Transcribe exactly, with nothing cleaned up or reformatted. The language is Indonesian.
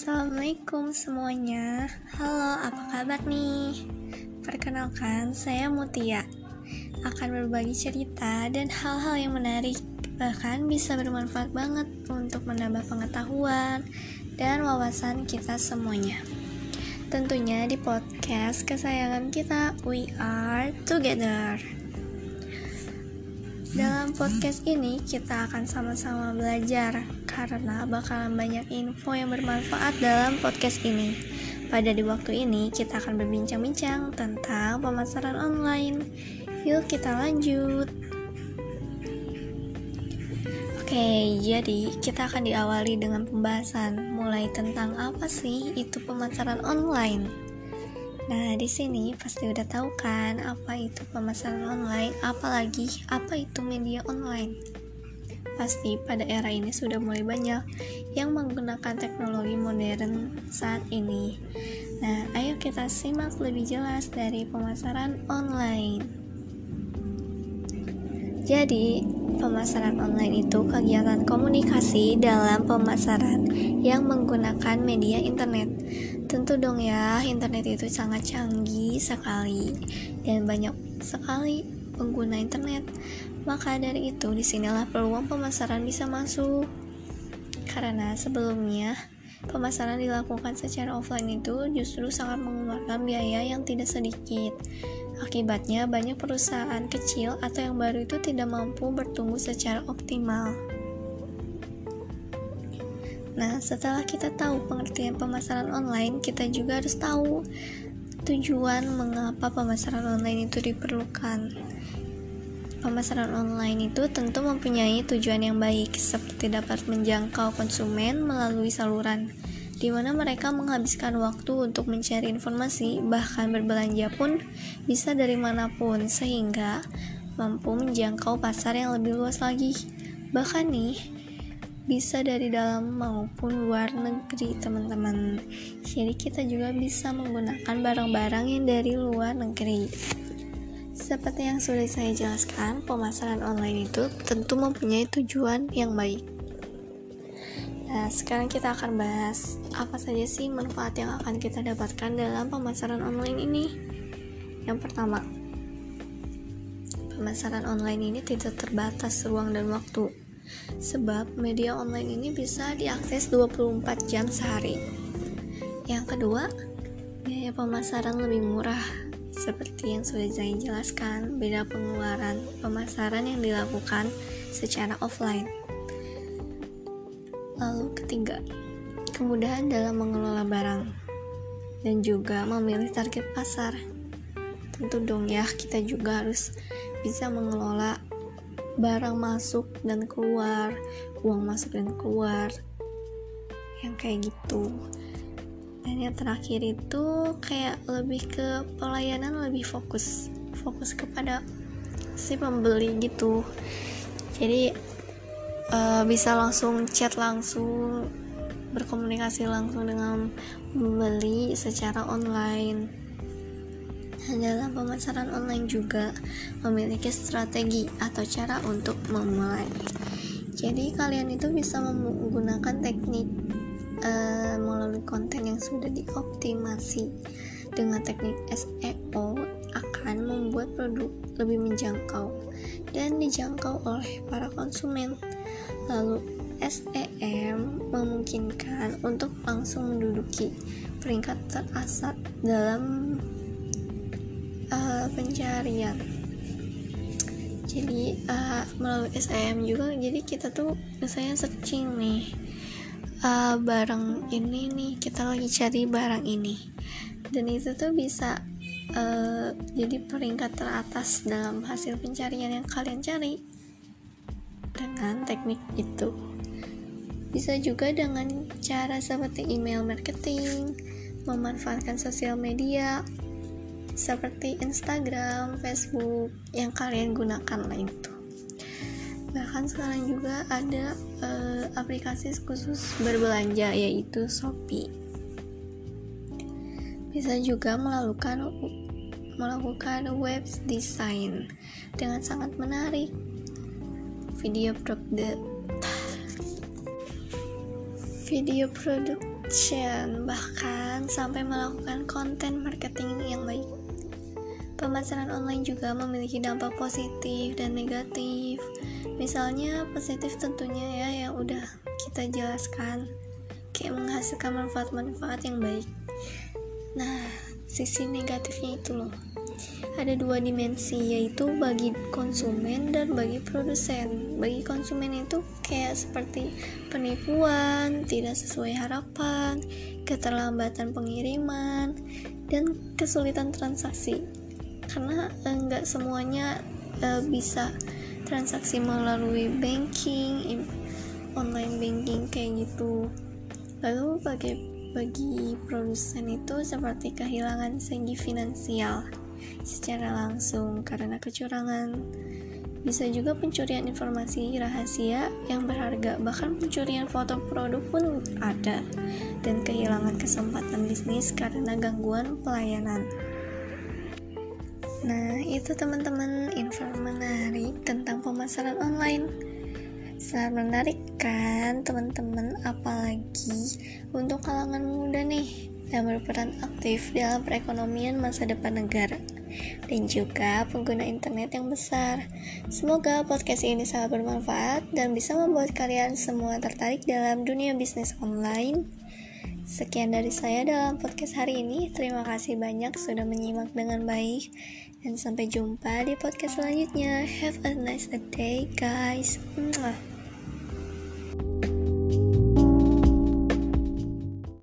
Assalamualaikum semuanya. Halo, apa kabar nih? Perkenalkan, saya Mutia. Akan berbagi cerita dan hal-hal yang menarik, bahkan bisa bermanfaat banget untuk menambah pengetahuan dan wawasan kita semuanya. Tentunya di podcast kesayangan kita, We Are Together. Dalam podcast ini kita akan sama-sama belajar karena bakalan banyak info yang bermanfaat dalam podcast ini. Pada di waktu ini kita akan berbincang-bincang tentang pemasaran online. Yuk kita lanjut. Oke, jadi kita akan diawali dengan pembahasan mulai tentang apa sih itu pemasaran online. Nah, di sini pasti udah tahu kan apa itu pemasaran online, apalagi apa itu media online. Pasti pada era ini sudah mulai banyak yang menggunakan teknologi modern saat ini. Nah, ayo kita simak lebih jelas dari pemasaran online. Jadi, pemasaran online itu kegiatan komunikasi dalam pemasaran yang menggunakan media internet. Tentu dong ya, internet itu sangat canggih sekali dan banyak sekali pengguna internet. Maka dari itu, disinilah peluang pemasaran bisa masuk. Karena sebelumnya, pemasaran dilakukan secara offline itu justru sangat mengeluarkan biaya yang tidak sedikit. Akibatnya, banyak perusahaan kecil atau yang baru itu tidak mampu bertumbuh secara optimal. Nah, setelah kita tahu pengertian pemasaran online, kita juga harus tahu tujuan mengapa pemasaran online itu diperlukan. Pemasaran online itu tentu mempunyai tujuan yang baik, seperti dapat menjangkau konsumen melalui saluran di mana mereka menghabiskan waktu untuk mencari informasi, bahkan berbelanja pun bisa dari manapun, sehingga mampu menjangkau pasar yang lebih luas lagi. Bahkan nih, bisa dari dalam maupun luar negeri, teman-teman. Jadi kita juga bisa menggunakan barang-barang yang dari luar negeri. Seperti yang sudah saya jelaskan, pemasaran online itu tentu mempunyai tujuan yang baik. Nah, sekarang kita akan bahas apa saja sih manfaat yang akan kita dapatkan dalam pemasaran online ini. Yang pertama, pemasaran online ini tidak terbatas ruang dan waktu. Sebab media online ini bisa diakses dua puluh empat jam sehari. Yang kedua, biaya pemasaran lebih murah. Seperti yang sudah saya jelaskan, beda pengeluaran pemasaran yang dilakukan secara offline. Lalu ketiga, kemudahan dalam mengelola barang dan juga memilih target pasar. Tentu dong ya, kita juga harus bisa mengelola barang masuk dan keluar, uang masuk dan keluar, yang kayak gitu. Dan yang terakhir itu kayak lebih ke pelayanan, lebih fokus fokus kepada si pembeli gitu. Jadi e, bisa langsung chat, langsung berkomunikasi langsung dengan pembeli secara online. Dan dalam pemasaran online juga memiliki strategi atau cara untuk memulai. Jadi kalian itu bisa menggunakan teknik e, melalui konten yang sudah dioptimasi dengan teknik S E O akan membuat produk lebih menjangkau dan dijangkau oleh para konsumen. Lalu S E M memungkinkan untuk langsung menduduki peringkat terasat dalam Uh, pencarian. Jadi uh, melalui S E M juga, jadi kita tuh misalnya searching nih uh, barang ini nih, kita lagi cari barang ini, dan itu tuh bisa uh, jadi peringkat teratas dalam hasil pencarian yang kalian cari dengan teknik itu. Bisa juga dengan cara seperti email marketing, memanfaatkan sosial media seperti Instagram, Facebook yang kalian gunakan lah itu. Bahkan sekarang juga ada e, aplikasi khusus berbelanja, yaitu Shopee. Bisa juga melakukan melakukan web design dengan sangat menarik, video produk video production, bahkan sampai melakukan konten marketing yang baik. Pemasaran online juga memiliki dampak positif dan negatif. Misalnya positif tentunya ya yang udah kita jelaskan, kayak menghasilkan manfaat-manfaat yang baik. Nah, sisi negatifnya itu loh. Ada dua dimensi, yaitu bagi konsumen dan bagi produsen. Bagi konsumen itu kayak seperti penipuan, tidak sesuai harapan, keterlambatan pengiriman, dan kesulitan transaksi. Karena enggak semuanya e, bisa transaksi melalui banking, online banking kayak gitu. Lalu bagi bagi produsen itu seperti kehilangan segi finansial secara langsung karena kecurangan, bisa juga pencurian informasi rahasia yang berharga, bahkan pencurian foto produk pun ada, dan kehilangan kesempatan bisnis karena gangguan pelayanan. Nah, itu teman-teman info menarik tentang pemasaran online. Sangat menarik kan teman-teman, apalagi untuk kalangan muda nih yang berperan aktif dalam perekonomian masa depan negara dan juga pengguna internet yang besar. Semoga podcast ini sangat bermanfaat dan bisa membuat kalian semua tertarik dalam dunia bisnis online. Sekian dari saya dalam podcast hari ini. Terima kasih banyak sudah menyimak dengan baik dan sampai jumpa di podcast selanjutnya. Have a nice day guys.